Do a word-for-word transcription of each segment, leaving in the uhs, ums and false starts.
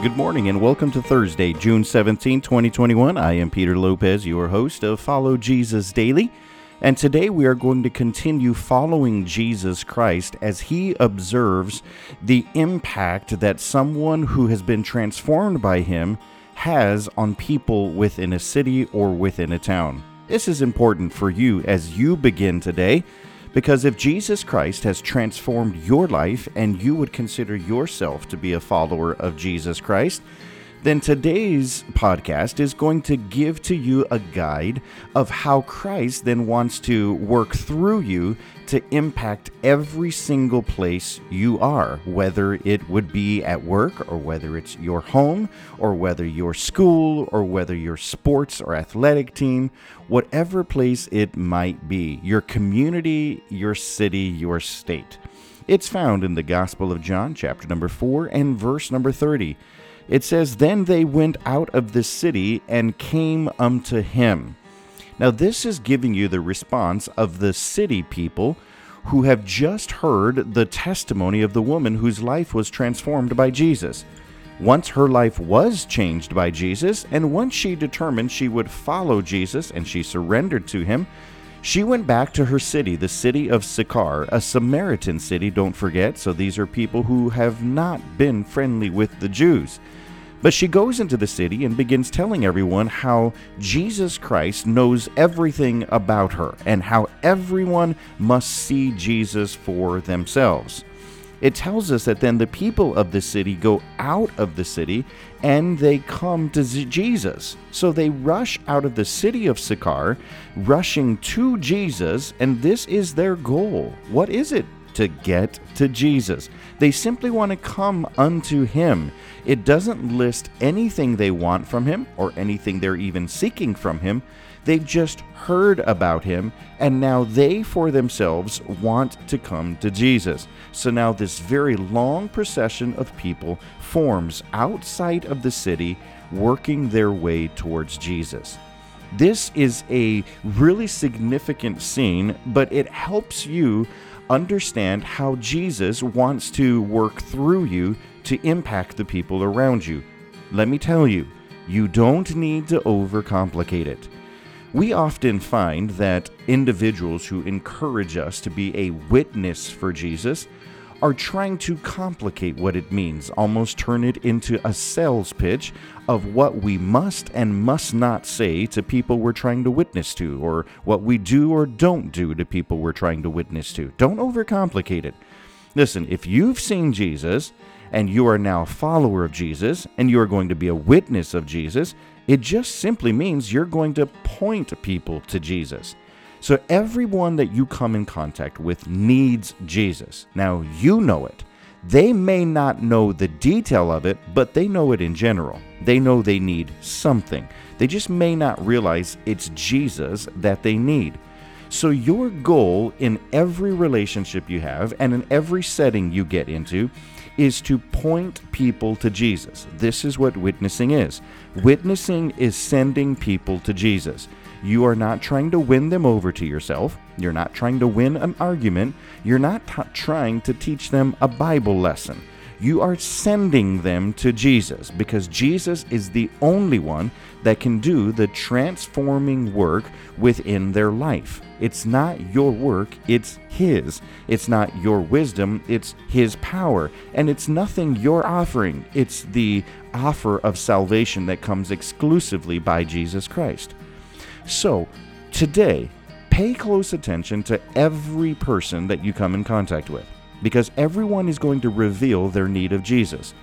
Good morning and welcome to Thursday, June seventeenth, twenty twenty-one. I am Peter Lopez, your host of Follow Jesus Daily. And today we are going to continue following Jesus Christ as he observes the impact that someone who has been transformed by him has on people within a city or within a town. This is important for you as you begin today, because if Jesus Christ has transformed your life and you would consider yourself to be a follower of Jesus Christ, then today's podcast is going to give to you a guide of how Christ then wants to work through you to impact every single place you are, whether it would be at work or whether it's your home or whether your school or whether your sports or athletic team, whatever place it might be, your community, your city, your state. It's found in the Gospel of John, chapter number four and verse number thirty. It says, "Then they went out of the city and came unto him." Now this is giving you the response of the city people who have just heard the testimony of the woman whose life was transformed by Jesus. Once her life was changed by Jesus, and once she determined she would follow Jesus and she surrendered to him, she went back to her city, the city of Sychar, a Samaritan city, don't forget. So these are people who have not been friendly with the Jews. But she goes into the city and begins telling everyone how Jesus Christ knows everything about her and how everyone must see Jesus for themselves. It tells us that then the people of the city go out of the city and they come to Jesus. So they rush out of the city of Sychar, rushing to Jesus, and this is their goal. What is it? To get to Jesus. They simply want to come unto him. It doesn't list anything they want from him or anything they're even seeking from him. They've just heard about him, and now they for themselves want to come to Jesus. So now this very long procession of people forms outside of the city, working their way towards Jesus. This is a really significant scene, but it helps you understand how Jesus wants to work through you to impact the people around you. Let me tell you, you don't need to overcomplicate it. We often find that individuals who encourage us to be a witness for Jesus are trying to complicate what it means, almost turn it into a sales pitch of what we must and must not say to people we're trying to witness to, or what we do or don't do to people we're trying to witness to. Don't overcomplicate it. Listen, if you've seen Jesus and you are now a follower of Jesus and you are going to be a witness of Jesus, it just simply means you're going to point people to Jesus. So everyone that you come in contact with needs Jesus. Now you know it. They may not know the detail of it, but they know it in general. They know they need something. They just may not realize it's Jesus that they need. So your goal in every relationship you have and in every setting you get into is to point people to Jesus. This is what witnessing is. Witnessing is sending people to Jesus. You are not trying to win them over to yourself. You're not trying to win an argument. You're not t- trying to teach them a Bible lesson. You are sending them to Jesus because Jesus is the only one that can do the transforming work within their life. It's not your work, it's his. It's not your wisdom, it's his power. And it's nothing you're offering. It's the offer of salvation that comes exclusively by Jesus Christ. So, today, pay close attention to every person that you come in contact with, because everyone is going to reveal their need of Jesus.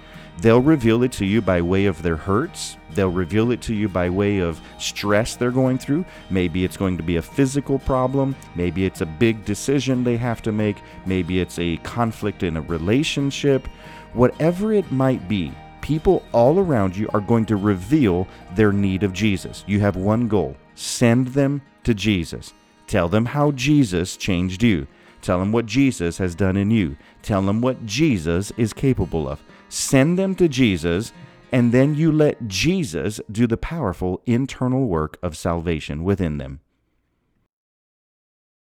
They'll reveal it to you by way of their hurts. They'll reveal it to you by way of stress they're going through. Maybe it's going to be a physical problem. Maybe it's a big decision they have to make. Maybe it's a conflict in a relationship. Whatever it might be, people all around you are going to reveal their need of Jesus. You have one goal. Send them to Jesus. Tell them how Jesus changed you. Tell them what Jesus has done in you. Tell them what Jesus is capable of. Send them to Jesus, and then you let Jesus do the powerful internal work of salvation within them.